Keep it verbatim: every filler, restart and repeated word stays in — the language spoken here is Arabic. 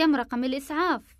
كم رقم الإسعاف؟